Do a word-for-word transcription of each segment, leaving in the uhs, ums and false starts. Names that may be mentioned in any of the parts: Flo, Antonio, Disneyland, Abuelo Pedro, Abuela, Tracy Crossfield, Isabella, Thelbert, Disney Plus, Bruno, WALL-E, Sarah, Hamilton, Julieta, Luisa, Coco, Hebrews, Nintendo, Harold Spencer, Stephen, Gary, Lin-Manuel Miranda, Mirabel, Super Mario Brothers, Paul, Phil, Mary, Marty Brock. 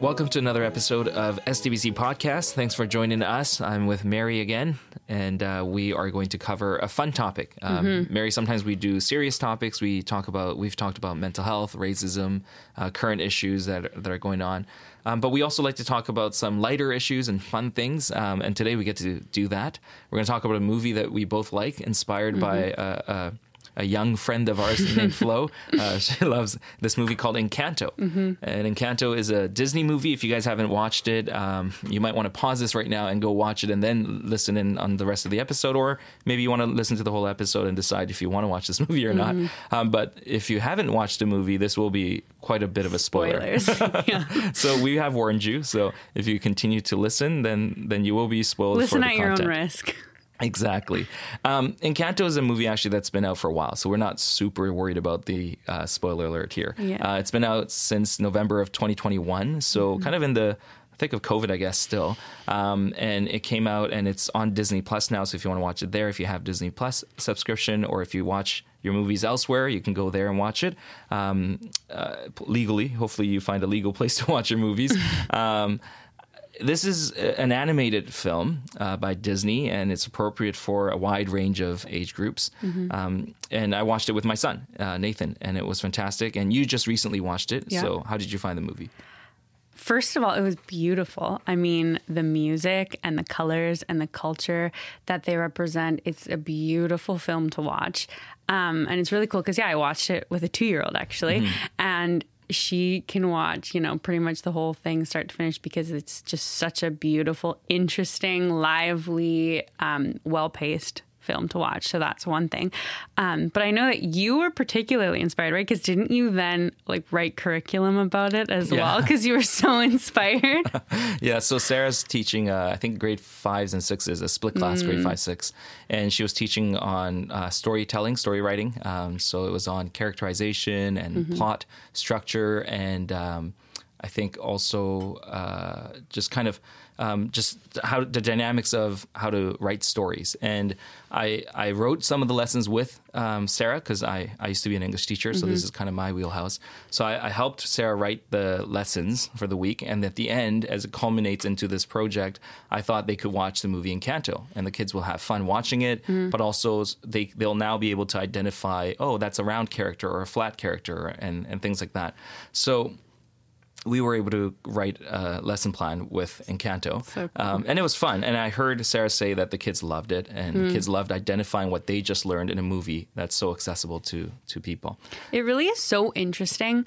Welcome to another episode of S D B C Podcast. Thanks for joining us. I'm with Mary again, and uh, we are going to cover a fun topic. Um, mm-hmm. Mary, sometimes we do serious topics. We talk about we've talked about mental health, racism, uh, current issues that are, that are going on. Um, but we also like to talk about some lighter issues and fun things. Um, and today we get to do that. We're going to talk about a movie that we both like, inspired mm-hmm. by a. Uh, uh, a young friend of ours named Flo. Uh, she loves this movie called Encanto. Mm-hmm. And Encanto is a Disney movie. If you guys haven't watched it, um, you might want to pause this right now and go watch it and then listen in on the rest of the episode. Or maybe you want to listen to the whole episode and decide if you want to watch this movie or mm-hmm. not. Um, but if you haven't watched the movie, this will be quite a bit of a spoiler. Spoilers. Yeah. So we have warned you. So if you continue to listen, then, then you will be spoiled listen for the content. Listen at your own risk. Exactly. Um, Encanto is a movie actually that's been out for a while, so we're not super worried about the uh, spoiler alert here. Yeah. Uh, it's been out since November of twenty twenty-one, so mm-hmm. kind of in the thick of COVID, I guess, still. Um, and it came out, and it's on Disney Plus now, so if you want to watch it there, if you have Disney Plus subscription, or if you watch your movies elsewhere, you can go there and watch it um, uh, legally. Hopefully you find a legal place to watch your movies. Um This is an animated film uh, by Disney, and it's appropriate for a wide range of age groups. Mm-hmm. Um, and I watched it with my son, uh, Nathan, and it was fantastic. And you just recently watched it. Yeah. So how did you find the movie? First of all, it was beautiful. I mean, the music and the colors and the culture that they represent, it's a beautiful film to watch. Um, and it's really cool because, yeah, I watched it with a two-year-old, actually. Mm-hmm. And she can watch, you know, pretty much the whole thing start to finish because it's just such a beautiful, interesting, lively, um, well-paced film to watch. So that's one thing. Um, but I know that you were particularly inspired, right? Because didn't you then like write curriculum about it as yeah. well? Because you were so inspired. Yeah. So Sarah's teaching, uh, I think grade fives and sixes, a split class, mm. grade five, six. And she was teaching on uh, storytelling, story writing. Um, so it was on characterization and mm-hmm. plot structure. And um, I think also uh, just kind of Um, just how the dynamics of how to write stories. And I I wrote some of the lessons with um, Sarah because I, I used to be an English teacher, mm-hmm. so this is kind of my wheelhouse. So I, I helped Sarah write the lessons for the week, and at the end, as it culminates into this project, I thought they could watch the movie Encanto, and the kids will have fun watching it, mm-hmm. but also they, they'll now be able to identify, oh, that's a round character or a flat character and, and things like that. So we were able to write a lesson plan with Encanto. So cool. um, and it was fun. And I heard Sarah say that the kids loved it, and mm. the kids loved identifying what they just learned in a movie that's so accessible to, to people. It really is so interesting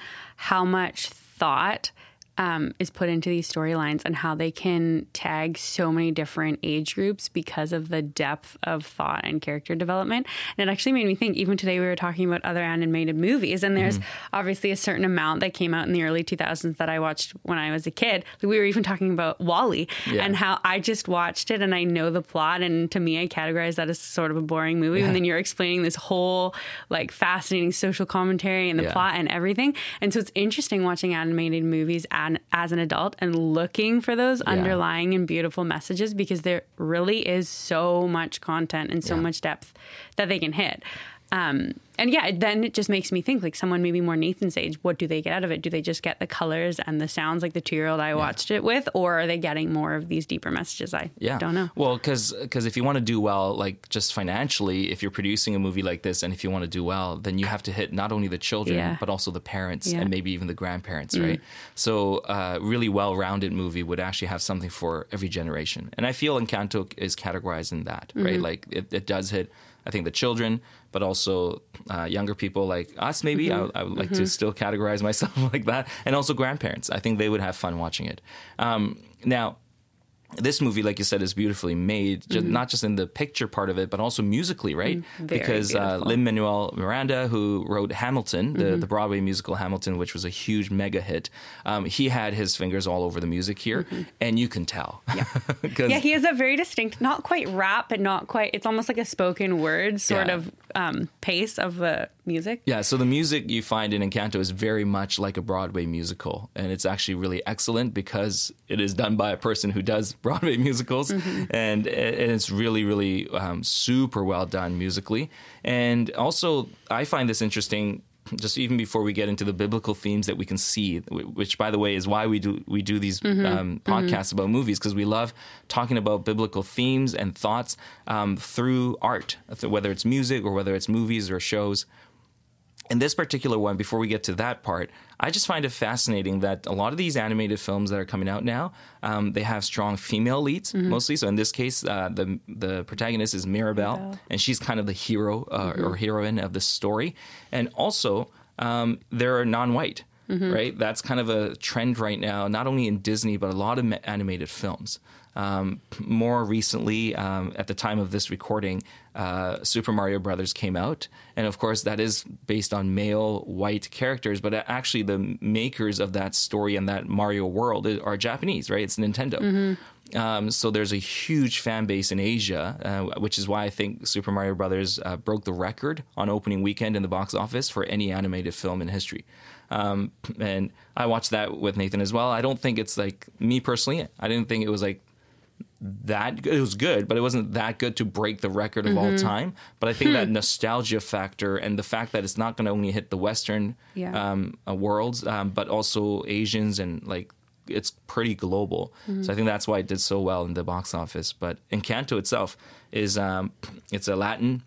how much thought um, is put into these storylines and how they can tag so many different age groups because of the depth of thought and character development. And it actually made me think, even today we were talking about other animated movies, and there's mm-hmm. obviously a certain amount that came out in the early two thousands that I watched when I was a kid. We were even talking about WALL-E yeah. and how I just watched it and I know the plot, and to me I categorize that as sort of a boring movie. Yeah. And then you're explaining this whole like fascinating social commentary and the yeah. plot and everything. And so it's interesting watching animated movies as as an adult and looking for those yeah. underlying and beautiful messages, because there really is so much content and so yeah. much depth that they can hit. Um, and yeah, then it just makes me think, like someone maybe more Nathan's age, what do they get out of it? Do they just get the colors and the sounds like the two-year-old I yeah. watched it with, or are they getting more of these deeper messages? I yeah. don't know. Well, because if you want to do well, like just financially, if you're producing a movie like this and if you want to do well, then you have to hit not only the children, yeah. but also the parents yeah. and maybe even the grandparents, mm-hmm. right? So a uh, really well-rounded movie would actually have something for every generation. And I feel Encanto is categorized in that, mm-hmm. right? Like it, it does hit, I think, the children, but also uh, younger people like us, maybe. Mm-hmm. I, I would like mm-hmm. to still categorize myself like that. And also grandparents. I think they would have fun watching it. Um, now, this movie, like you said, is beautifully made, mm-hmm. just, not just in the picture part of it, but also musically, right? Mm, because uh, Lin-Manuel Miranda, who wrote Hamilton, the, mm-hmm. the Broadway musical Hamilton, which was a huge mega hit, um, he had his fingers all over the music here, mm-hmm. and you can tell. Yeah. yeah, he has a very distinct, not quite rap, but not quite, it's almost like a spoken word sort yeah. of um, pace of the music. Yeah, so the music you find in Encanto is very much like a Broadway musical, and it's actually really excellent because it is done by a person who does Broadway musicals, mm-hmm. and, and it's really, really um, super well done musically. And also, I find this interesting, just even before we get into the biblical themes that we can see, which, by the way, is why we do we do these mm-hmm. um, podcasts mm-hmm. about movies, because we love talking about biblical themes and thoughts um, through art, whether it's music or whether it's movies or shows. And this particular one, before we get to that part, I just find it fascinating that a lot of these animated films that are coming out now, um, they have strong female leads mm-hmm. mostly. So in this case, uh, the the protagonist is Mirabel, Mirabel, and she's kind of the hero uh, mm-hmm. or heroine of the story. And also, um, they're non-white, mm-hmm. right? That's kind of a trend right now, not only in Disney, but a lot of animated films. Um, more recently, um, at the time of this recording, uh, Super Mario Brothers came out. And of course, that is based on male white characters. But actually, the makers of that story and that Mario world are Japanese, right? It's Nintendo. Mm-hmm. Um, so there's a huge fan base in Asia, uh, which is why I think Super Mario Brothers uh, broke the record on opening weekend in the box office for any animated film in history. Um, and I watched that with Nathan as well. I don't think it's like, me personally, I didn't think it was like, that it was good, but it wasn't that good to break the record of mm-hmm. all time. But I think hmm. that nostalgia factor and the fact that it's not going to only hit the Western yeah. um, uh, worlds, um, but also Asians, and like it's pretty global. Mm-hmm. So I think that's why it did so well in the box office. But Encanto itself is um, it's a Latin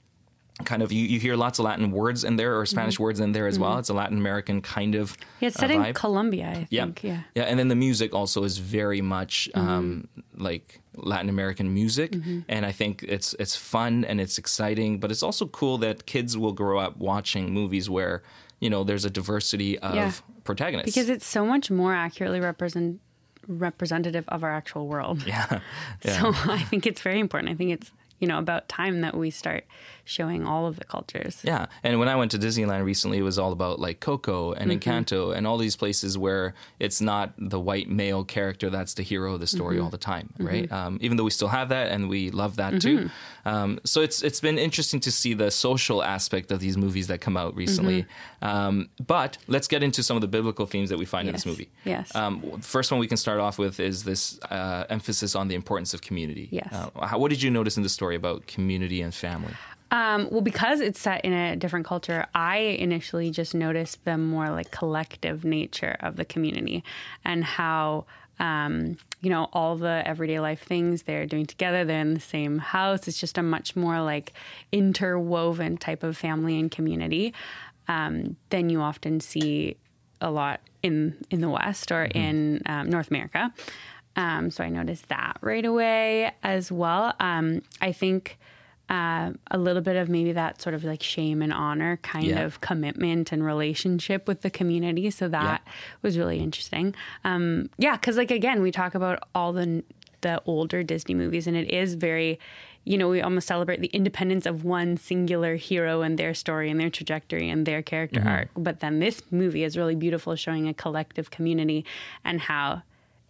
kind of, you, you hear lots of Latin words in there, or Spanish mm-hmm. words in there as mm-hmm. well. It's a Latin American kind of yeah, it's set uh, in Colombia, I yeah. think. Yeah, yeah, and then the music also is very much um, mm-hmm. like Latin American music, mm-hmm. and I think it's it's fun and it's exciting, but it's also cool that kids will grow up watching movies where, you know, there's a diversity of yeah. protagonists. Because it's so much more accurately represent, representative of our actual world. Yeah. yeah. So I think it's very important. I think it's, you know, about time that we start showing all of the cultures. Yeah. And when I went to Disneyland recently, it was all about like Coco and mm-hmm. Encanto and all these places where it's not the white male character that's the hero of the story mm-hmm. all the time, right? Mm-hmm. Um, even though we still have that and we love that mm-hmm. too. Um, so it's it's been interesting to see the social aspect of these movies that come out recently. Mm-hmm. Um, but let's get into some of the biblical themes that we find yes. in this movie. Yes. Um, first one we can start off with is this uh, emphasis on the importance of community. Yes. Uh, how, what did you notice in the story about community and family? Um, well, because it's set in a different culture, I initially just noticed the more like collective nature of the community and how, um, you know, all the everyday life things they're doing together, they're in the same house. It's just a much more like interwoven type of family and community um, than you often see a lot in, in the West or mm-hmm. in um, North America. Um, so I noticed that right away as well. Um, I think uh, a little bit of maybe that sort of like shame and honor kind yeah. of commitment and relationship with the community. So that yeah. was really interesting. Um, yeah, because like, again, we talk about all the the older Disney movies, and it is very, you know, we almost celebrate the independence of one singular hero and their story and their trajectory and their character mm-hmm. arc. But then this movie is really beautiful, showing a collective community and how,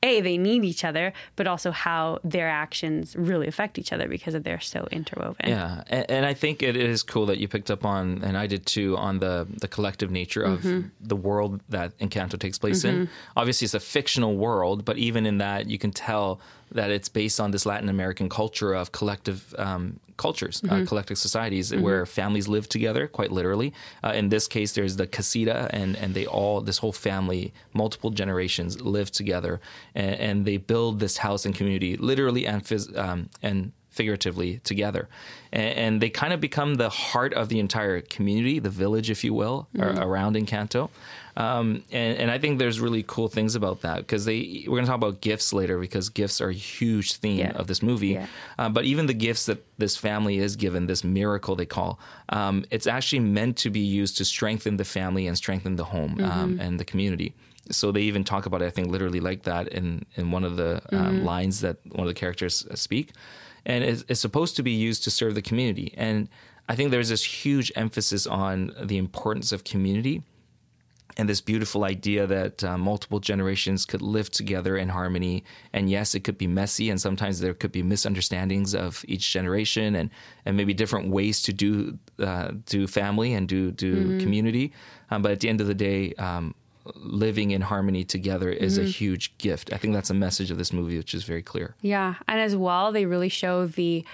A, they need each other, but also how their actions really affect each other because they're so interwoven. Yeah, and, and I think it is cool that you picked up on, and I did too, on the, the collective nature of mm-hmm. the world that Encanto takes place mm-hmm. in. Obviously, it's a fictional world, but even in that, you can tell that it's based on this Latin American culture of collective um, cultures, mm-hmm. uh, collective societies mm-hmm. where families live together, quite literally. Uh, in this case, there's the casita, and, and they all, this whole family, multiple generations live together, and, and they build this house and community literally and phys- um, and figuratively together. And, and they kind of become the heart of the entire community, the village, if you will, mm-hmm. around Encanto. Um, and, and I think there's really cool things about that, because they we're going to talk about gifts later, because gifts are a huge theme yeah. of this movie. Yeah. Uh, but even the gifts that this family is given, this miracle they call, um, it's actually meant to be used to strengthen the family and strengthen the home mm-hmm. um, and the community. So they even talk about it, I think, literally like that in, in one of the um, mm-hmm. lines that one of the characters speak. And it's, it's supposed to be used to serve the community. And I think there's this huge emphasis on the importance of community. And this beautiful idea that uh, multiple generations could live together in harmony. And yes, it could be messy, and sometimes there could be misunderstandings of each generation, and, and maybe different ways to do uh, do family and do do mm-hmm. community. Um, but at the end of the day, um, living in harmony together is mm-hmm. a huge gift. I think that's a message of this movie, which is very clear. Yeah. And as well, they really show the,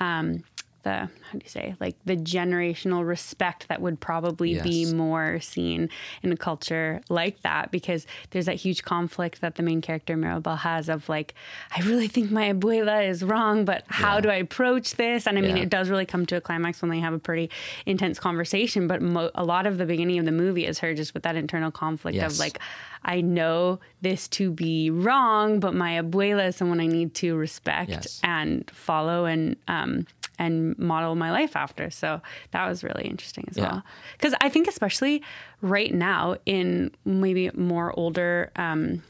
um, the, how do you say, like the generational respect that would probably yes. be more seen in a culture like that, because there's that huge conflict that the main character Mirabel has of like, I really think my abuela is wrong, but how yeah. do I approach this? And I yeah. mean, it does really come to a climax when they have a pretty intense conversation, but mo- a lot of the beginning of the movie is her just with that internal conflict yes. of like, I know this to be wrong, but my abuela is someone I need to respect yes. and follow and, um, and model my life after. So that was really interesting as yeah. well. Because I think especially right now in maybe more older um,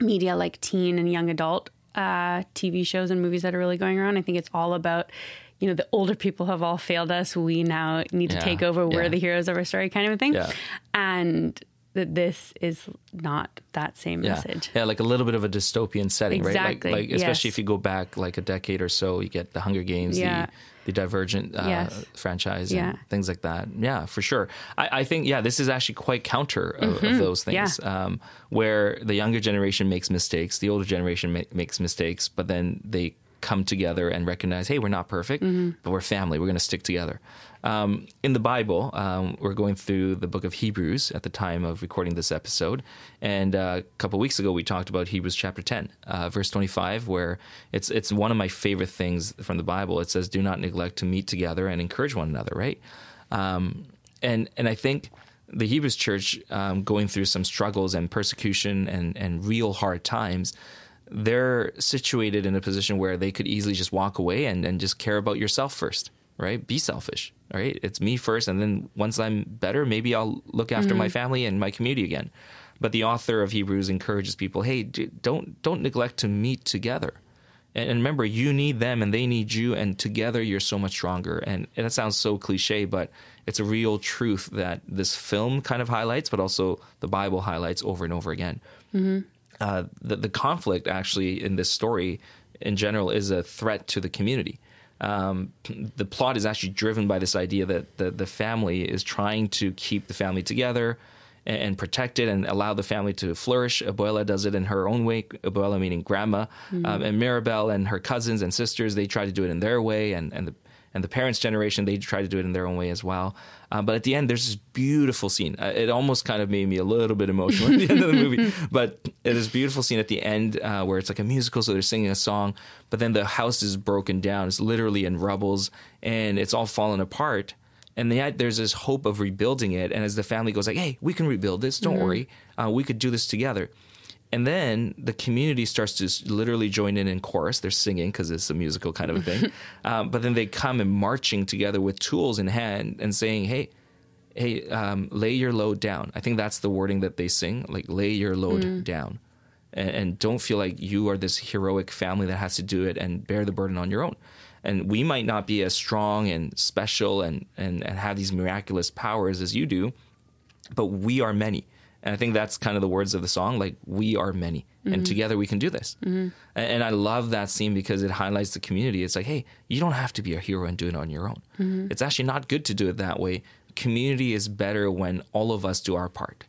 media like teen and young adult uh, T V shows and movies that are really going around, I think it's all about, you know, the older people have all failed us. We now need yeah. to take over. We're yeah. the heroes of our story kind of a thing. Yeah. And that this is not that same yeah. message. Yeah, like a little bit of a dystopian setting, exactly. right? Like, like especially yes. if you go back like a decade or so, you get the Hunger Games, yeah. the, the Divergent uh, yes. franchise yeah. and things like that. Yeah, for sure. I, I think, yeah, this is actually quite counter of, mm-hmm. of those things, yeah. um, where the younger generation makes mistakes, the older generation ma- makes mistakes, but then they come together and recognize, hey, we're not perfect, mm-hmm. but we're family. We're going to stick together. Um, in the Bible, um, we're going through the book of Hebrews at the time of recording this episode. And uh, a couple of weeks ago, we talked about Hebrews chapter ten, uh, verse twenty-five, where it's it's one of my favorite things from the Bible. It says, do not neglect to meet together and encourage one another, right? Um, and, and I think the Hebrews church, um, going through some struggles and persecution and, and real hard times, they're situated in a position where they could easily just walk away and, and just care about yourself first, right? Be selfish, right? It's me first. And then once I'm better, maybe I'll look after mm-hmm. my family and my community again. But the author of Hebrews encourages people, hey, don't don't neglect to meet together. And, and remember, you need them and they need you. And together, you're so much stronger. And, and that sounds so cliche, but it's a real truth that this film kind of highlights, but also the Bible highlights over and over again. Mm-hmm. Uh, the, the conflict actually in this story in general is a threat to the community. Um, the plot is actually driven by this idea that the, the family is trying to keep the family together and, and protect it and allow the family to flourish. Abuela does it in her own way, Abuela meaning grandma, mm-hmm. um, and Mirabel and her cousins and sisters, they try to do it in their way, and, and the and the parents' generation, they try to do it in their own way as well. Uh, but at the end, there's this beautiful scene. Uh, it almost kind of made me a little bit emotional at the end of the movie. But it is a beautiful scene at the end uh, where it's like a musical, so they're singing a song. But then the house is broken down. It's literally in rubbles, and it's all fallen apart. And they, there's this hope of rebuilding it. And as the family goes like, hey, we can rebuild this. Don't mm-hmm. worry. Uh, we could do this together. And then the community starts to literally join in in chorus. They're singing because it's a musical kind of a thing. um, but then they come and marching together with tools in hand and saying, hey, hey, um, lay your load down. I think that's the wording that they sing, like lay your load mm. down. And, and don't feel like you are this heroic family that has to do it and bear the burden on your own. And we might not be as strong and special and, and, and have these miraculous powers as you do, but we are many. And I think that's kind of the words of the song, like, we are many, mm-hmm. and together we can do this. Mm-hmm. And I love that scene because it highlights the community. It's like, hey, you don't have to be a hero and do it on your own. Mm-hmm. It's actually not good to do it that way. Community is better when all of us do our part,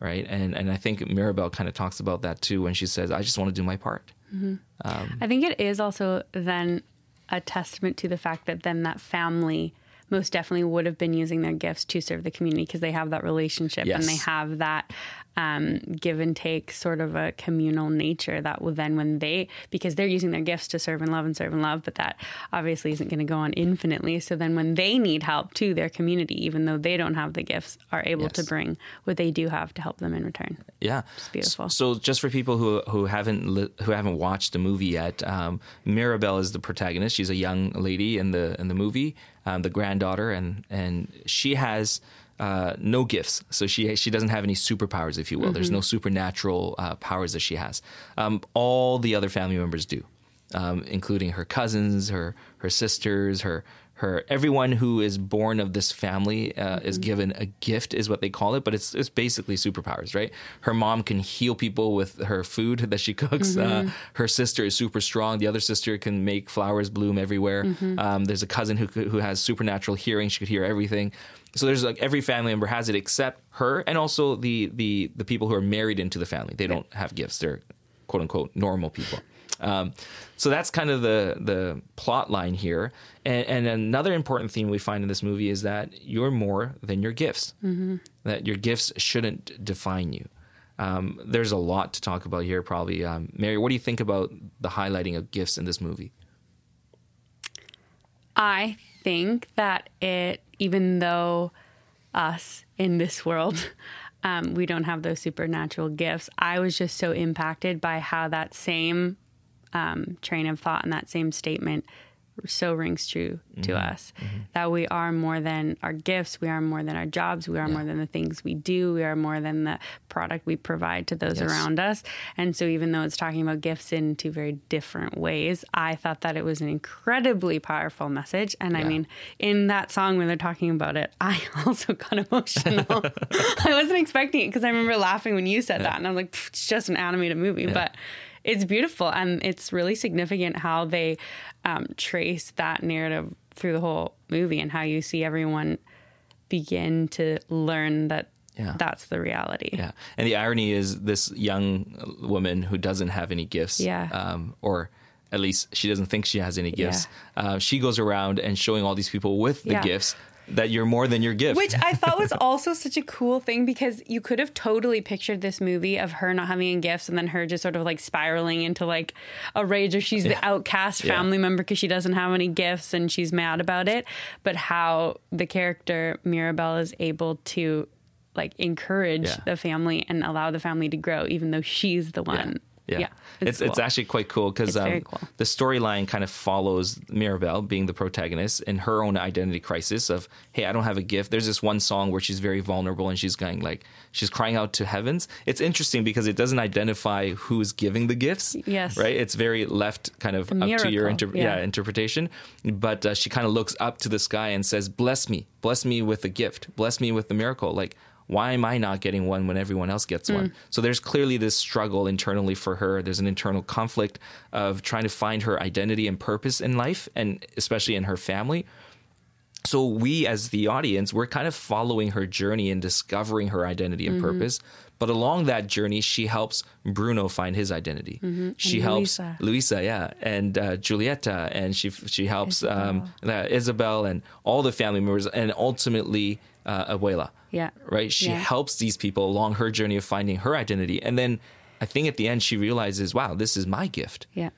right? And and I think Mirabel kind of talks about that too when she says, I just want to do my part. Mm-hmm. Um, I think it is also then a testament to the fact that then that family most definitely would have been using their gifts to serve the community because they have that relationship yes. and they have that um, give and take sort of a communal nature that will then when they, because they're using their gifts to serve and love and serve and love, but that obviously isn't going to go on infinitely. So then when they need help to their community, even though they don't have the gifts, are able yes. to bring what they do have to help them in return. Yeah. It's beautiful. So, so just for people who who haven't li- who haven't watched the movie yet, um, Mirabel is the protagonist. She's a young lady in the in the movie. Um, the granddaughter, and and she has uh, no gifts, so she she doesn't have any superpowers, if you will. Mm-hmm. There's no supernatural uh, powers that she has. Um, all the other family members do, um, including her cousins, her her sisters, her her. Everyone who is born of this family uh, mm-hmm. is given a gift, is what they call it, but it's it's basically superpowers, right? Her mom can heal people with her food that she cooks. Mm-hmm. Uh, her sister is super strong. The other sister can make flowers bloom everywhere. Mm-hmm. Um, there's a cousin who who has supernatural hearing; she could hear everything. So there's like every family member has it except her, and also the the the people who are married into the family. They don't have gifts; they're quote unquote normal people. Um, so that's kind of the the plot line here. And, and another important theme we find in this movie is that you're more than your gifts, mm-hmm. that your gifts shouldn't define you. Um, there's a lot to talk about here, probably. Um, Mary, what do you think about the highlighting of gifts in this movie? I think that it, even though us in this world... Um, we don't have those supernatural gifts. I was just so impacted by how that same um, train of thought and that same statement so rings true mm-hmm. to us, mm-hmm. that we are more than our gifts. We are more than our jobs. We are yeah. more than the things we do. We are more than the product we provide to those yes. around us. And so even though it's talking about gifts in two very different ways, I thought that it was an incredibly powerful message. And yeah. I mean, in that song, when they're talking about it, I also got emotional. I wasn't expecting it because I remember laughing when you said yeah. that. And I'm like, it's just an animated movie. Yeah. But it's beautiful, and it's really significant how they um, trace that narrative through the whole movie and how you see everyone begin to learn that yeah. that's the reality. Yeah, and the irony is this young woman who doesn't have any gifts, yeah. um, or at least she doesn't think she has any gifts, yeah. uh, she goes around and showing all these people with the yeah. gifts that you're more than your gift. Which I thought was also such a cool thing, because you could have totally pictured this movie of her not having any gifts and then her just sort of like spiraling into like a rage, or she's yeah. the outcast yeah. family member because she doesn't have any gifts and she's mad about it. But how the character Mirabel is able to like encourage yeah. the family and allow the family to grow, even though she's the one. Yeah. Yeah, yeah, it's it's, cool. It's actually quite cool because um, cool. the storyline kind of follows Mirabel being the protagonist and her own identity crisis of, hey, I don't have a gift. There's this one song where she's very vulnerable and she's going like, she's crying out to heavens. It's interesting because it doesn't identify who's giving the gifts. Yes. Right? It's very left kind of up to your inter- yeah. Yeah, interpretation. But uh, she kind of looks up to the sky and says, bless me, bless me with a gift, bless me with the miracle. Like, why am I not getting one when everyone else gets mm. one? So there's clearly this struggle internally for her. There's an internal conflict of trying to find her identity and purpose in life, and especially in her family. So we as the audience, we're kind of following her journey and discovering her identity and mm-hmm. purpose. But along that journey, she helps Bruno find his identity. Mm-hmm. She and helps Luisa. Luisa, yeah, and uh, Julieta, and she she helps Isabel. Um, uh, Isabel and all the family members, and ultimately uh, Abuela. Yeah. Right? She yeah. helps these people along her journey of finding her identity. And then I think at the end she realizes, wow, this is my gift. Yeah.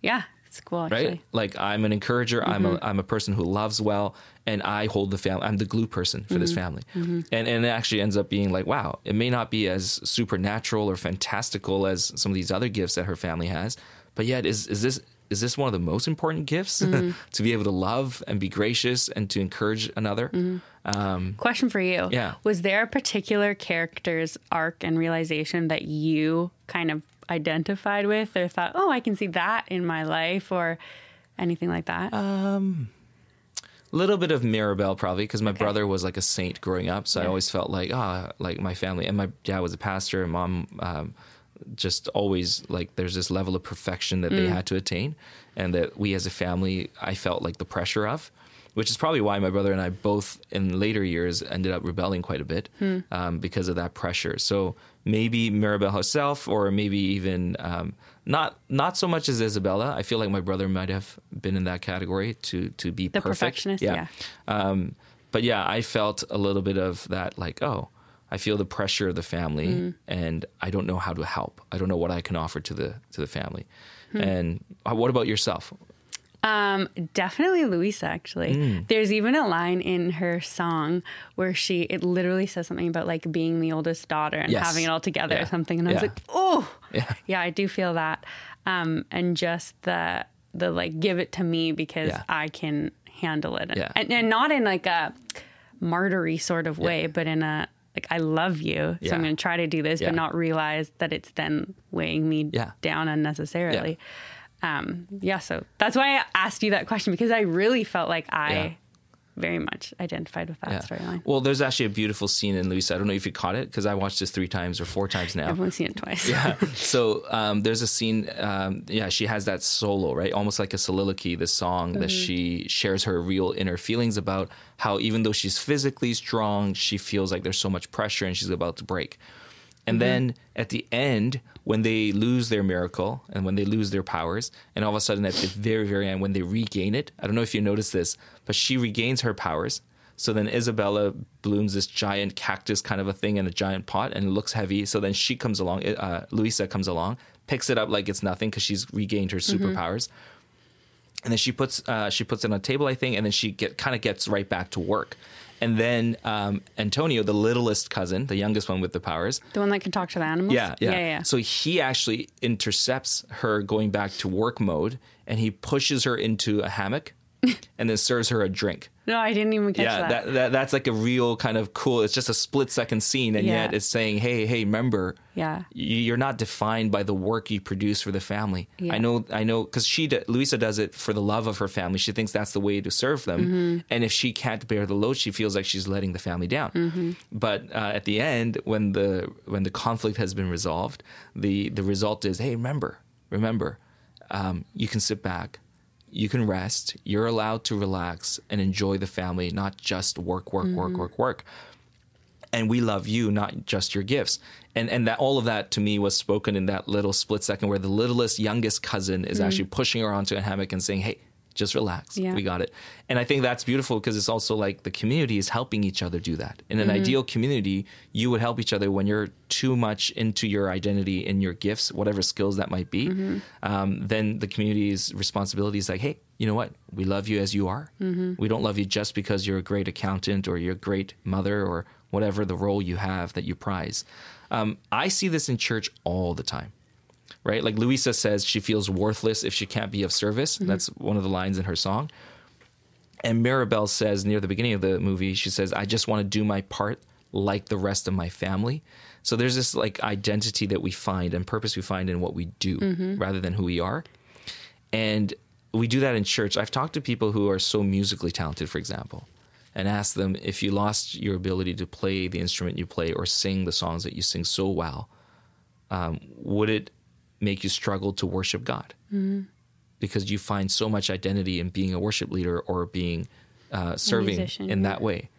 Yeah. It's cool, actually. Right? Like, I'm an encourager. Mm-hmm. I'm a I'm a person who loves well, and I hold the family. I'm the glue person for mm-hmm. this family. Mm-hmm. And and it actually ends up being like, wow, it may not be as supernatural or fantastical as some of these other gifts that her family has, but yet is is this is this one of the most important gifts mm-hmm. to be able to love and be gracious and to encourage another? Mm-hmm. Um, Question for you. Yeah. Was there a particular character's arc and realization that you kind of identified with, or thought, oh, I can see that in my life, or anything like that? Um, little bit of Mirabel, probably, because my okay. brother was like a saint growing up, so yeah. I always felt like, ah, oh, like my family, and my dad was a pastor, and mom um, just always, like, there's this level of perfection that mm. they had to attain, and that we as a family, I felt like the pressure of, which is probably why my brother and I both in later years ended up rebelling quite a bit hmm. um, because of that pressure. So maybe Mirabel herself, or maybe even um, not not so much as Isabella. I feel like my brother might have been in that category to to be the perfect. Perfectionist. Yeah. yeah. Um, but yeah, I felt a little bit of that, like, oh, I feel the pressure of the family mm. and I don't know how to help. I don't know what I can offer to the to the family. Hmm. And uh, what about yourself? Um, definitely Luisa, actually. Mm. There's even a line in her song where she, it literally says something about like being the oldest daughter and yes. having it all together yeah. or something. And I yeah. was like, oh, yeah. yeah, I do feel that. Um, and just the, the like, give it to me because yeah. I can handle it. Yeah. And, and not in like a martyry sort of way, yeah. but in a, like, I love you, so yeah. I'm going to try to do this, yeah. but not realize that it's then weighing me yeah. down unnecessarily. Yeah. um, yeah, so that's why I asked you that question, because I really felt like I yeah. very much identified with that yeah. storyline. Well, there's actually a beautiful scene in Luisa. I don't know if you caught it, because I watched this three times or four times now. I've only seen it twice. yeah. So um, there's a scene, um, yeah, she has that solo, right? Almost like a soliloquy, this song mm-hmm. that she shares her real inner feelings about, how even though she's physically strong, she feels like there's so much pressure and she's about to break. And mm-hmm. then at the end, when they lose their miracle and when they lose their powers, and all of a sudden at the very, very end, when they regain it, I don't know if you noticed this, but she regains her powers. So then Isabella blooms this giant cactus kind of a thing in a giant pot, and it looks heavy. So then she comes along, uh, Luisa comes along, picks it up like it's nothing because she's regained her superpowers. Mm-hmm. And then she puts uh, she puts it on a table, I think, and then she get, kind of gets right back to work. And then um, Antonio, the littlest cousin, the youngest one with the powers. The one that can talk to the animals? Yeah, yeah. yeah, yeah. So he actually intercepts her going back to work mode, and he pushes her into a hammock and then serves her a drink. No, I didn't even catch yeah, that. Yeah, that, that, that's like a real kind of cool, it's just a split-second scene, and yeah. yet it's saying, hey, hey, remember, yeah. you're not defined by the work you produce for the family. Yeah. I know, I know, because she, Luisa does it for the love of her family. She thinks that's the way to serve them. Mm-hmm. And if she can't bear the load, she feels like she's letting the family down. Mm-hmm. But uh, at the end, when the when the conflict has been resolved, the, the result is, hey, remember, remember, um, you can sit back. You can rest. You're allowed to relax and enjoy the family, not just work, work, mm-hmm. work, work, work. And we love you, not just your gifts. And and that all of that to me was spoken in that little split second where the littlest, youngest cousin is mm-hmm. actually pushing her onto a hammock and saying, hey, just relax. Yeah. We got it. And I think that's beautiful because it's also like the community is helping each other do that. In an mm-hmm. ideal community, you would help each other when you're too much into your identity and your gifts, whatever skills that might be. Mm-hmm. Um, then the community's responsibility is like, hey, you know what? We love you as you are. Mm-hmm. We don't love you just because you're a great accountant or you're a great mother or whatever the role you have that you prize. Um, I see this in church all the time. Right? Like Luisa says, she feels worthless if she can't be of service. Mm-hmm. That's one of the lines in her song. And Mirabel says near the beginning of the movie, she says, I just want to do my part like the rest of my family. So there's this like identity that we find and purpose we find in what we do mm-hmm. rather than who we are. And we do that in church. I've talked to people who are so musically talented, for example, and asked them if you lost your ability to play the instrument you play or sing the songs that you sing so well, um, would it make you struggle to worship God mm-hmm. because you find so much identity in being a worship leader or being uh, serving musician, in yeah. that way.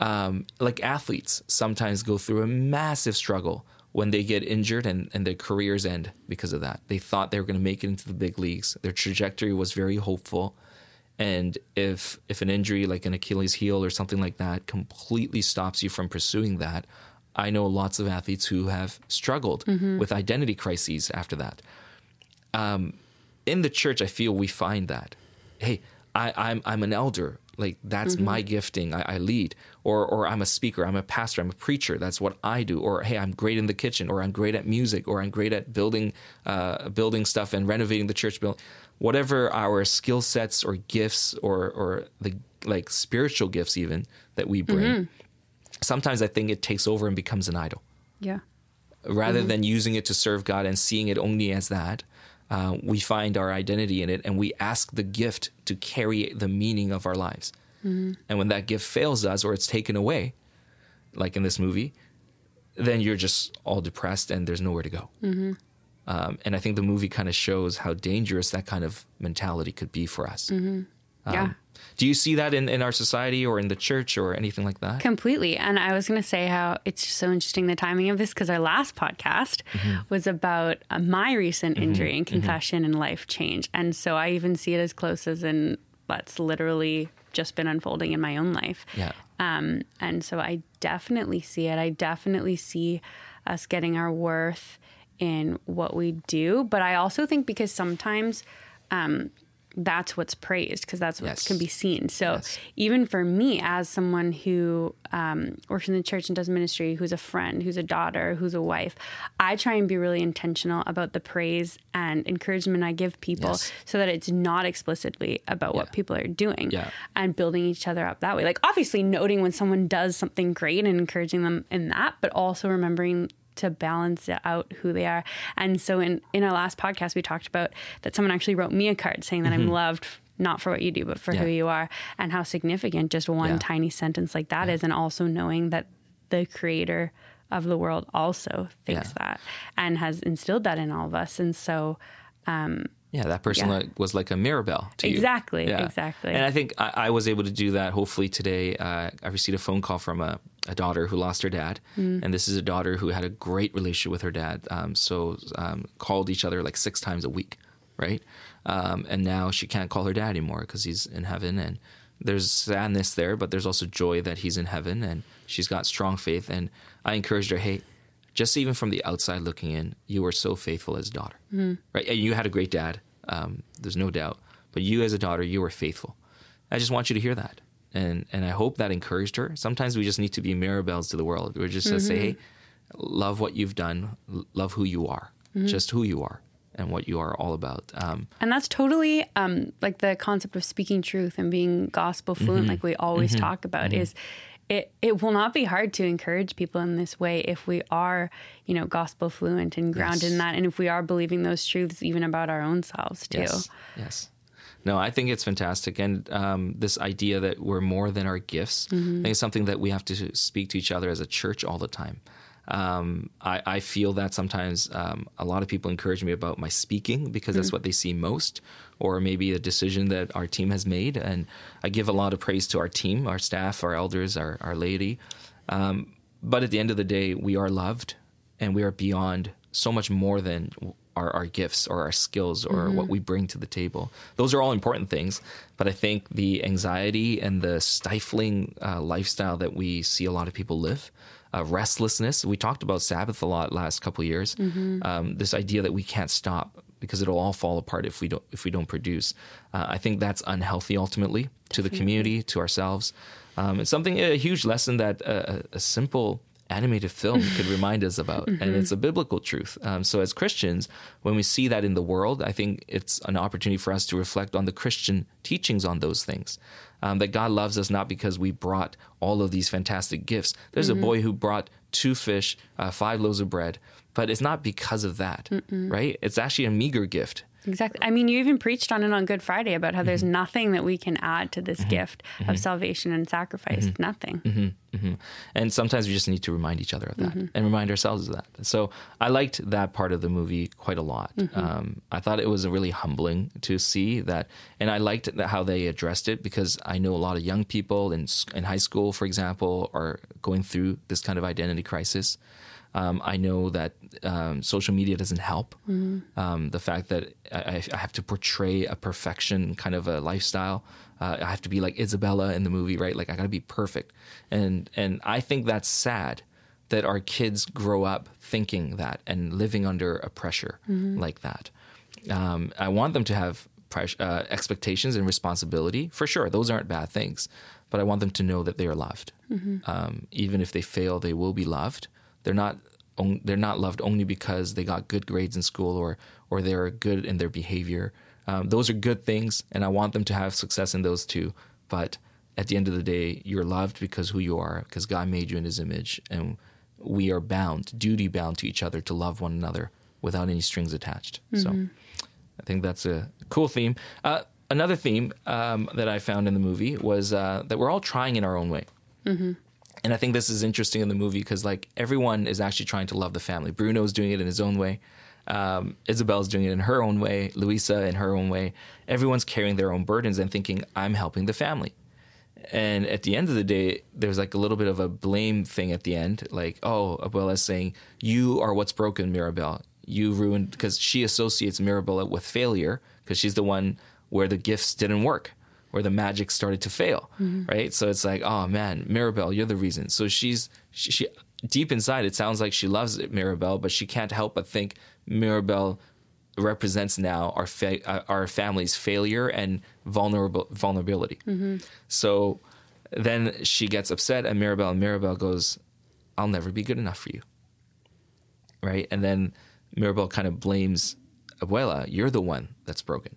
Um, like athletes sometimes go through a massive struggle when they get injured and, and their careers end because of that. They thought they were going to make it into the big leagues. Their trajectory was very hopeful. And if if an injury like an Achilles heel or something like that completely stops you from pursuing that, I know lots of athletes who have struggled mm-hmm. with identity crises after that. Um, in the church, I feel we find that. Hey, I, I'm I'm an elder. Like, that's mm-hmm. my gifting. I, I lead. Or, or I'm a speaker. I'm a pastor. I'm a preacher. That's what I do. Or, hey, I'm great in the kitchen. Or I'm great at music. Or I'm great at building uh, building stuff and renovating the church building. Whatever our skill sets or gifts or, or the like spiritual gifts even that we bring, mm-hmm. sometimes I think it takes over and becomes an idol. Yeah. Rather mm-hmm. than using it to serve God and seeing it only as that, uh, we find our identity in it and we ask the gift to carry the meaning of our lives. Mm-hmm. And when that gift fails us or it's taken away, like in this movie, then you're just all depressed and there's nowhere to go. Mm-hmm. Um, and I think the movie kind of shows how dangerous that kind of mentality could be for us. Mm-hmm. Yeah. Um, do you see that in, in our society or in the church or anything like that? Completely. And I was going to say how it's just so interesting, the timing of this, because our last podcast mm-hmm. was about uh, my recent mm-hmm. injury and concussion mm-hmm. and life change. And so I even see it as close as in that's literally just been unfolding in my own life. Yeah. Um, and so I definitely see it. I definitely see us getting our worth in what we do. But I also think because sometimes... Um, that's what's praised because that's what yes. can be seen. So yes. even for me as someone who um, works in the church and does ministry, who's a friend, who's a daughter, who's a wife, I try and be really intentional about the praise and encouragement I give people yes. so that it's not explicitly about yeah. what people are doing yeah. and building each other up that way. Like obviously noting when someone does something great and encouraging them in that, but also remembering to balance out who they are. And so in, in our last podcast, we talked about that someone actually wrote me a card saying that mm-hmm. I'm loved not for what you do, but for yeah. who you are, and how significant just one yeah. tiny sentence like that yeah. is. And also knowing that the creator of the world also thinks yeah. that and has instilled that in all of us. And so, um, yeah, that person yeah. like, was like a Mirabel to exactly, you. Exactly, yeah. exactly. And I think I, I was able to do that, hopefully, today. Uh, I received a phone call from a, a daughter who lost her dad. Mm. And this is a daughter who had a great relationship with her dad. Um, so um, called each other like six times a week, right? Um, and now she can't call her dad anymore because he's in heaven. And there's sadness there, but there's also joy that he's in heaven. And she's got strong faith. And I encouraged her, hey, just even from the outside looking in, you were so faithful as a daughter, mm-hmm. right? And you had a great dad. Um, there's no doubt. But you as a daughter, you were faithful. I just want you to hear that. And and I hope that encouraged her. Sometimes we just need to be Mirabels to the world. We're just mm-hmm. to say, hey, love what you've done. Love who you are, mm-hmm. just who you are and what you are all about. Um, and that's totally um, like the concept of speaking truth and being gospel fluent, mm-hmm. like we always mm-hmm. talk about mm-hmm. is It it will not be hard to encourage people in this way if we are, you know, gospel fluent and grounded yes. in that. And if we are believing those truths, even about our own selves, too. Yes. yes. No, I think it's fantastic. And um, this idea that we're more than our gifts, mm-hmm. I think it's something that we have to speak to each other as a church all the time. Um, I, I feel that sometimes um, a lot of people encourage me about my speaking because that's mm-hmm. what they see most, or maybe a decision that our team has made. And I give a lot of praise to our team, our staff, our elders, our, our laity. Um, but at the end of the day, we are loved and we are beyond so much more than our, our gifts or our skills or mm-hmm. what we bring to the table. Those are all important things. But I think the anxiety and the stifling uh, lifestyle that we see a lot of people live, Uh, restlessness. We talked about Sabbath a lot last couple of years. Mm-hmm. Um, this idea that we can't stop because it'll all fall apart if we don't if we don't produce. Uh, I think that's unhealthy ultimately to Definitely. the community, to ourselves. Um, it's something a huge lesson that a, a simple animated film could remind us about, mm-hmm. and it's a biblical truth. Um, so as Christians, when we see that in the world, I think it's an opportunity for us to reflect on the Christian teachings on those things. Um, that God loves us not because we brought all of these fantastic gifts. There's mm-hmm. a boy who brought two fish, uh, five loaves of bread, but it's not because of that, Mm-mm. right? It's actually a meager gift. Exactly. I mean, you even preached on it on Good Friday about how mm-hmm. there's nothing that we can add to this mm-hmm. gift of mm-hmm. salvation and sacrifice, mm-hmm. nothing. Mm-hmm. Mm-hmm. And sometimes we just need to remind each other of that mm-hmm. and remind ourselves of that. So I liked that part of the movie quite a lot. Mm-hmm. Um, I thought it was really humbling to see that. And I liked that how they addressed it, because I know a lot of young people in, in high school, for example, are going through this kind of identity crisis. Um, I know that um, social media doesn't help. Mm-hmm. Um, the fact that I, I have to portray a perfection kind of a lifestyle. Uh, I have to be like Isabella in the movie, right? Like I got to be perfect. And and I think that's sad that our kids grow up thinking that and living under a pressure mm-hmm. like that. Um, I want them to have pressure, uh, expectations and responsibility. For sure, those aren't bad things. But I want them to know that they are loved. Mm-hmm. Um, even if they fail, they will be loved. They're not they're not loved only because they got good grades in school or or they're good in their behavior. Um, those are good things, and I want them to have success in those too. But at the end of the day, you're loved because who you are, because God made you in His image, and we are bound, duty bound to each other to love one another without any strings attached. Mm-hmm. So I think that's a cool theme. Uh, another theme um, that I found in the movie was uh, that we're all trying in our own way. Mm-hmm. And I think this is interesting in the movie because, like, everyone is actually trying to love the family. Bruno's doing it in his own way. Um, Isabel's doing it in her own way. Luisa in her own way. Everyone's carrying their own burdens and thinking, I'm helping the family. And at the end of the day, there's, like, a little bit of a blame thing at the end. Like, oh, Abuela's saying, you are what's broken, Mirabel. You ruined... Because she associates Mirabel with failure because she's the one where the gifts didn't work, where the magic started to fail, mm-hmm. right? So it's like, oh man, Mirabel, you're the reason. So she's, she, she deep inside, it sounds like she loves it, Mirabel, but she can't help but think Mirabel represents now our fa- our family's failure and vulnerable vulnerability. Mm-hmm. So then she gets upset at Mirabel, and Mirabel goes, I'll never be good enough for you, right? And then Mirabel kind of blames Abuela, you're the one that's broken.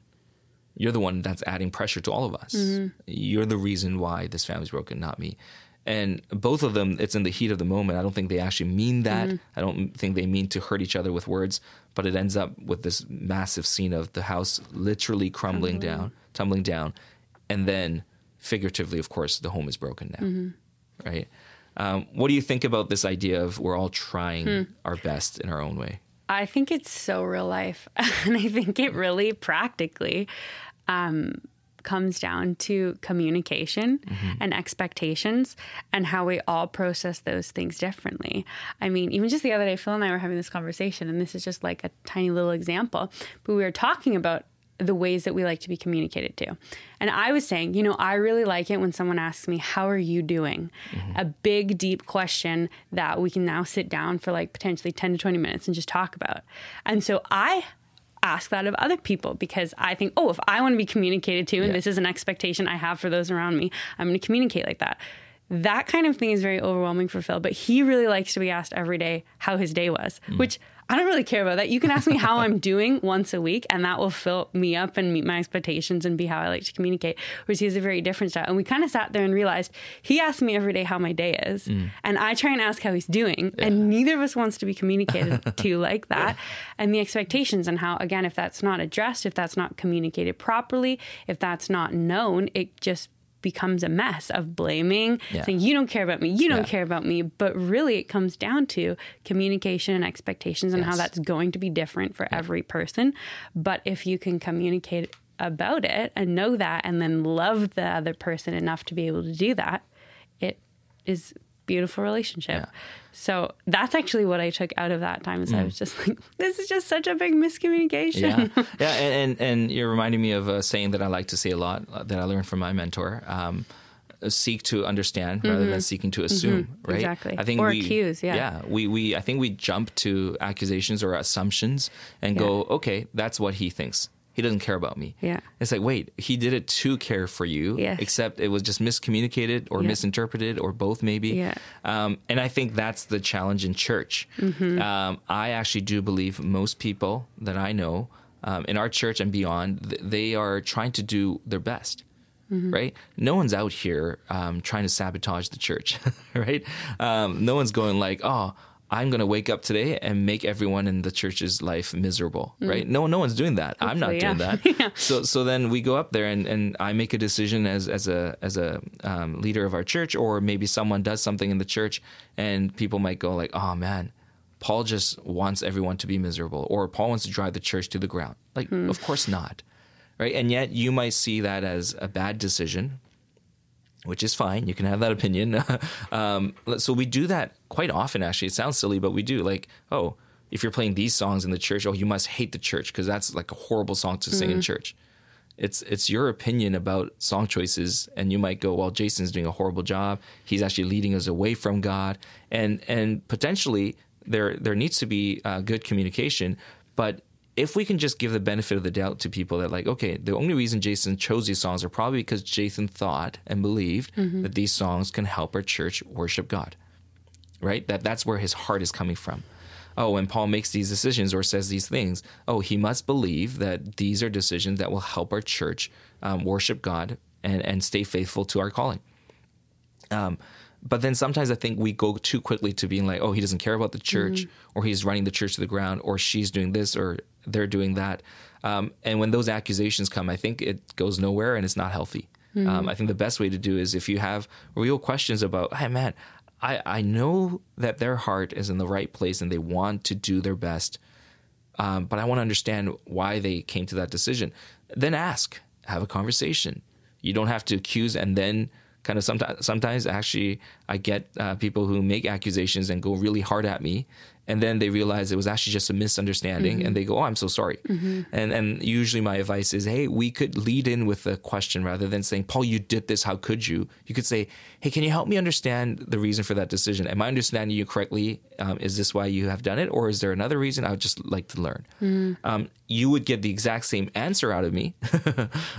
You're the one that's adding pressure to all of us. Mm-hmm. You're the reason why this family's broken, not me. And both of them, it's in the heat of the moment. I don't think they actually mean that. Mm-hmm. I don't think they mean to hurt each other with words. But it ends up with this massive scene of the house literally crumbling mm-hmm. down, tumbling down. And then figuratively, of course, the home is broken now. Mm-hmm. Right? Um, what do you think about this idea of we're all trying mm. our best in our own way? I think it's so real life. And I think it really practically um, comes down to communication mm-hmm. and expectations and how we all process those things differently. I mean, even just the other day, Phil and I were having this conversation, and this is just like a tiny little example, but we were talking about the ways that we like to be communicated to. And I was saying, you know, I really like it when someone asks me, how are you doing? Mm-hmm. A big, deep question that we can now sit down for like potentially ten to twenty minutes and just talk about. And so I ask that of other people because I think, oh, if I want to be communicated to, and yeah. this is an expectation I have for those around me, I'm going to communicate like that. That kind of thing is very overwhelming for Phil, but he really likes to be asked every day how his day was, mm. which I don't really care about that. You can ask me how I'm doing once a week, and that will fill me up and meet my expectations and be how I like to communicate, whereas he has a very different style. And we kind of sat there and realized he asks me every day how my day is, mm. and I try and ask how he's doing, yeah. and neither of us wants to be communicated to like that. Yeah. And the expectations and how, again, if that's not addressed, if that's not communicated properly, if that's not known, it just becomes a mess of blaming, yeah. saying, you don't care about me, you don't yeah. care about me. But really, it comes down to communication and expectations and yes. how that's going to be different for yeah. every person. But if you can communicate about it and know that and then love the other person enough to be able to do that, it is beautiful relationship. Yeah. So that's actually what I took out of that time is mm. I was just like, this is just such a big miscommunication. Yeah, yeah, and, and, and you're reminding me of a saying that I like to say a lot that I learned from my mentor, um, seek to understand mm-hmm. rather than seeking to assume, mm-hmm. right? Exactly. I think or we, accuse, yeah. Yeah, we, we, I think we jump to accusations or assumptions and yeah. go, okay, that's what he thinks. He doesn't care about me. Yeah. It's like, wait, he did it to care for you, yes. except it was just miscommunicated or yeah. misinterpreted or both maybe. Yeah. Um, and I think that's the challenge in church. Mm-hmm. Um, I actually do believe most people that I know um, in our church and beyond, th- they are trying to do their best. Mm-hmm. Right? No one's out here um, trying to sabotage the church, right? Um, no one's going like, oh, I'm going to wake up today and make everyone in the church's life miserable, mm. right? No, no one's doing that. Hopefully, I'm not yeah. doing that. yeah. So, so then we go up there and, and I make a decision as as a as a um, leader of our church, or maybe someone does something in the church, and people might go like, "Oh man, Paul just wants everyone to be miserable," or "Paul wants to drive the church to the ground." Like, mm. of course not, right? And yet you might see that as a bad decision, which is fine. You can have that opinion. um, so we do that quite often, actually. It sounds silly, but we do. Like, oh, if you're playing these songs in the church, oh, you must hate the church because that's like a horrible song to sing mm-hmm. in church. It's it's your opinion about song choices, and you might go, well, Jason's doing a horrible job. He's actually leading us away from God. And and potentially there, there needs to be uh, good communication, but if we can just give the benefit of the doubt to people that like, okay, the only reason Jason chose these songs are probably because Jason thought and believed mm-hmm. that these songs can help our church worship God, right? That that's where his heart is coming from. Oh, when Paul makes these decisions or says these things, oh, he must believe that these are decisions that will help our church um, worship God and, and stay faithful to our calling. Um, But then sometimes I think we go too quickly to being like, oh, he doesn't care about the church, mm-hmm. or he's running the church to the ground, or she's doing this, or they're doing that. Um, and when those accusations come, I think it goes nowhere and it's not healthy. Mm-hmm. Um, I think the best way to do is if you have real questions about, hey, man, I, I know that their heart is in the right place and they want to do their best, um, but I want to understand why they came to that decision. Then ask, have a conversation. You don't have to accuse and then kind of sometimes, sometimes actually I get uh, people who make accusations and go really hard at me, and then they realize it was actually just a misunderstanding, mm-hmm. and they go, oh, I'm so sorry. Mm-hmm. And and usually my advice is, hey, we could lead in with a question rather than saying, Paul, you did this, how could you? You could say, hey, can you help me understand the reason for that decision? Am I understanding you correctly? Um, is this why you have done it? Or is there another reason? I would just like to learn. Mm-hmm. Um, you would get the exact same answer out of me,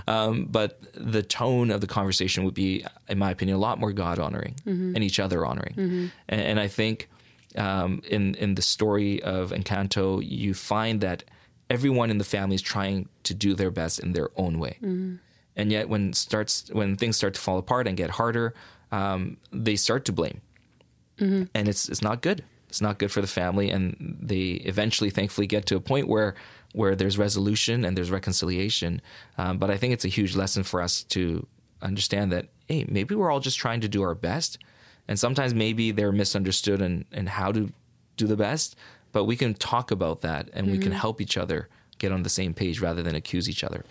um, but the tone of the conversation would be, in my opinion, a lot more God-honoring mm-hmm. and each other honoring. Mm-hmm. And, and I think... Um, in, in the story of Encanto, you find that everyone in the family is trying to do their best in their own way. Mm-hmm. And yet when starts when things start to fall apart and get harder, um, they start to blame. Mm-hmm. And it's it's not good. It's not good for the family. And they eventually, thankfully, get to a point where where there's resolution and there's reconciliation. Um, but I think it's a huge lesson for us to understand that, hey, maybe we're all just trying to do our best. And sometimes maybe they're misunderstood in, in how to do the best. But we can talk about that and mm-hmm. we can help each other get on the same page rather than accuse each other.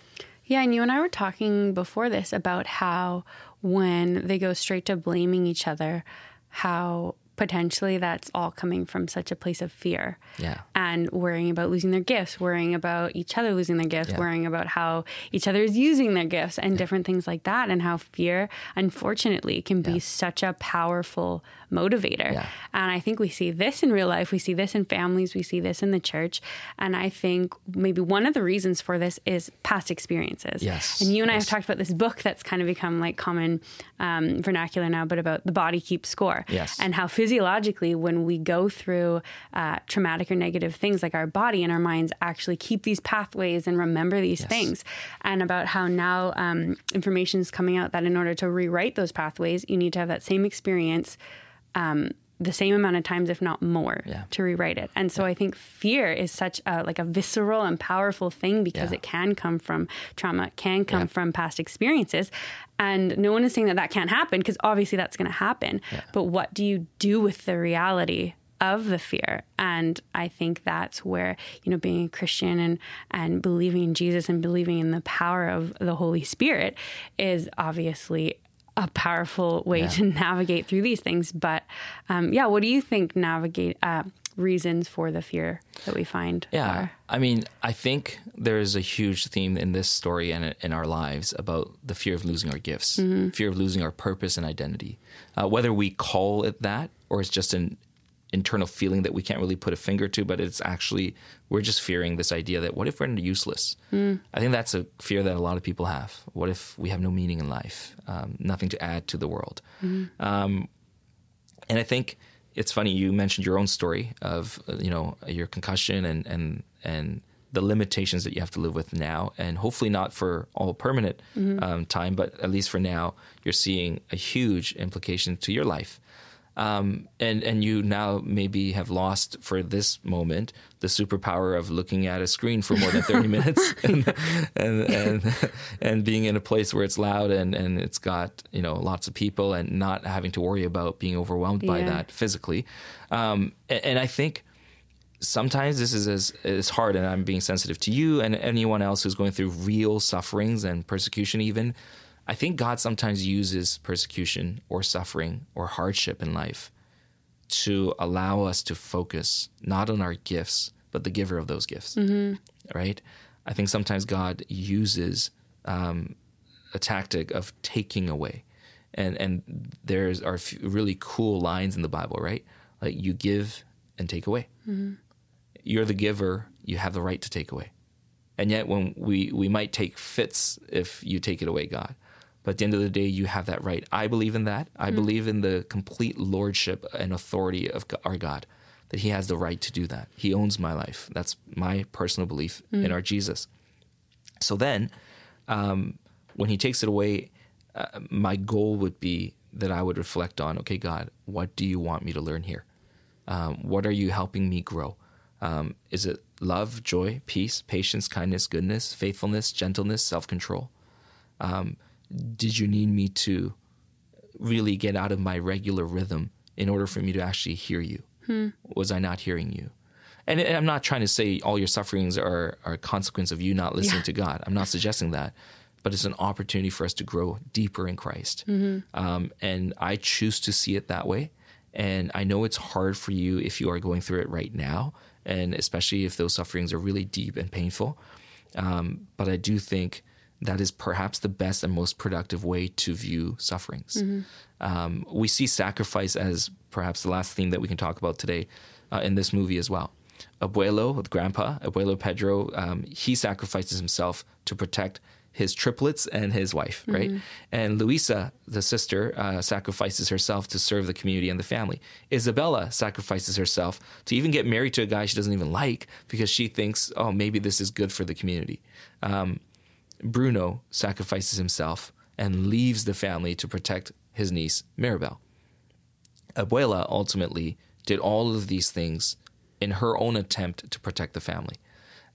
Yeah, and you and I were talking before this about how when they go straight to blaming each other, how potentially that's all coming from such a place of fear. Yeah. And worrying about losing their gifts, worrying about each other losing their gifts, yeah. worrying about how each other is using their gifts and yeah. different things like that, and how fear, unfortunately, can yeah. be such a powerful motivator. Yeah. And I think we see this in real life. We see this in families. We see this in the church. And I think maybe one of the reasons for this is past experiences. Yes. And you and yes. I have talked about this book that's kind of become like common um, vernacular now, but about The Body Keeps Score. Yes. And how physiologically, when we go through uh, traumatic or negative things, like our body and our minds actually keep these pathways and remember these yes. things. And about how now um, information is coming out that in order to rewrite those pathways, you need to have that same experience um, the same amount of times, if not more, yeah. to rewrite it. And so yeah. I think fear is such a like a visceral and powerful thing, because yeah. it can come from trauma, it can come yeah. from past experiences. And no one is saying that that can't happen, because obviously that's going to happen. Yeah. But what do you do with the reality of the fear? And I think that's where, you know, being a Christian and, and believing in Jesus and believing in the power of the Holy Spirit is obviously a powerful way yeah. to navigate through these things. But um, yeah, what do you think navigate uh, reasons for the fear that we find? Yeah, are? I mean, I think there is a huge theme in this story and in our lives about the fear of losing our gifts, mm-hmm. fear of losing our purpose and identity, uh, whether we call it that or it's just an internal feeling that we can't really put a finger to, but it's actually, we're just fearing this idea that what if we're useless? Mm. I think that's a fear that a lot of people have. What if we have no meaning in life, um, nothing to add to the world? Mm. Um, and I think it's funny, you mentioned your own story of, you know, your concussion and, and, and the limitations that you have to live with now, and hopefully not for all permanent mm-hmm. um, time, but at least for now, you're seeing a huge implication to your life. Um, and, and you now maybe have lost, for this moment, the superpower of looking at a screen for more than thirty minutes and, and, and, and being in a place where it's loud and, and it's got, you know, lots of people, and not having to worry about being overwhelmed by yeah. that physically. Um, and, and I think sometimes this is as, as hard, and I'm being sensitive to you and anyone else who's going through real sufferings and persecution even. I think God sometimes uses persecution or suffering or hardship in life to allow us to focus not on our gifts, but the giver of those gifts, mm-hmm. right? I think sometimes God uses um, a tactic of taking away. And and there's are really cool lines in the Bible, right? Like, you give and take away. Mm-hmm. You're the giver. You have the right to take away. And yet when we, we might take fits if you take it away, God. But at the end of the day, you have that right. I believe in that. I mm. believe in the complete lordship and authority of our God, that he has the right to do that. He owns my life. That's my personal belief mm. in our Jesus. So then um, when he takes it away, uh, my goal would be that I would reflect on, okay, God, what do you want me to learn here? Um, what are you helping me grow? Um, is it love, joy, peace, patience, kindness, goodness, faithfulness, gentleness, self-control? Um, Did you need me to really get out of my regular rhythm in order for me to actually hear you? Hmm. Was I not hearing you? And, and I'm not trying to say all your sufferings are, are a consequence of you not listening yeah. to God. I'm not suggesting that. But it's an opportunity for us to grow deeper in Christ. Mm-hmm. Um, and I choose to see it that way. And I know it's hard for you if you are going through it right now, and especially if those sufferings are really deep and painful. Um, but I do think that is perhaps the best and most productive way to view sufferings. Mm-hmm. Um, we see sacrifice as perhaps the last theme that we can talk about today uh, in this movie as well. Abuelo, Grandpa, Abuelo Pedro, um, he sacrifices himself to protect his triplets and his wife, mm-hmm. right? And Luisa, the sister, uh, sacrifices herself to serve the community and the family. Isabella sacrifices herself to even get married to a guy she doesn't even like, because she thinks, oh, maybe this is good for the community. Um, Bruno sacrifices himself and leaves the family to protect his niece, Mirabel. Abuela ultimately did all of these things in her own attempt to protect the family.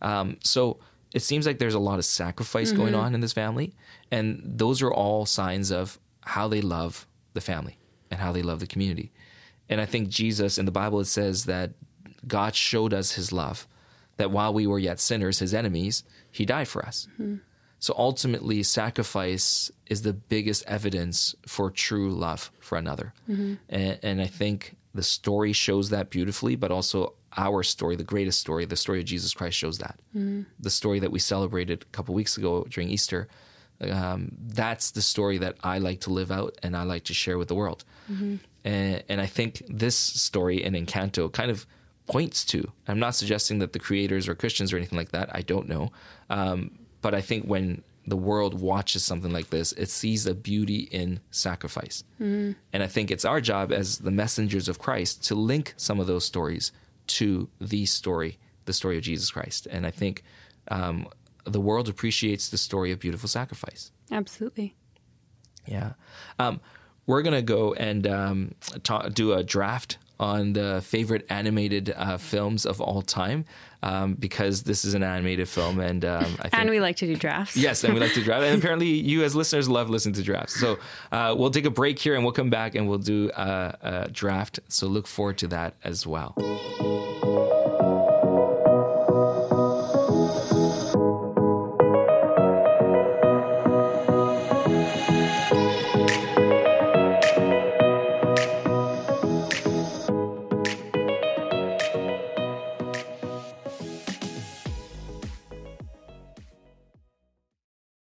Um, so it seems like there's a lot of sacrifice mm-hmm. going on in this family. And those are all signs of how they love the family and how they love the community. And I think Jesus, in the Bible, it says that God showed us his love, that while we were yet sinners, his enemies, he died for us. Mm-hmm. So ultimately, sacrifice is the biggest evidence for true love for another. Mm-hmm. And, and I think the story shows that beautifully, but also our story, the greatest story, the story of Jesus Christ shows that. Mm-hmm. The story that we celebrated a couple weeks ago during Easter, um, that's the story that I like to live out and I like to share with the world. Mm-hmm. And, and I think this story in Encanto kind of points to, I'm not suggesting that the creators are Christians or anything like that, I don't know. Um, but I think when the world watches something like this, it sees the beauty in sacrifice. Mm-hmm. And I think it's our job as the messengers of Christ to link some of those stories to the story, the story of Jesus Christ. And I think um, the world appreciates the story of beautiful sacrifice. Absolutely. Yeah. Um, we're going to go and um, ta- do a draft on the favorite animated uh, films of all time, um, because this is an animated film. And um, I think, and we like to do drafts. Yes, and we like to draft. And apparently you as listeners love listening to drafts. So uh, we'll take a break here and we'll come back and we'll do a, a draft. So look forward to that as well.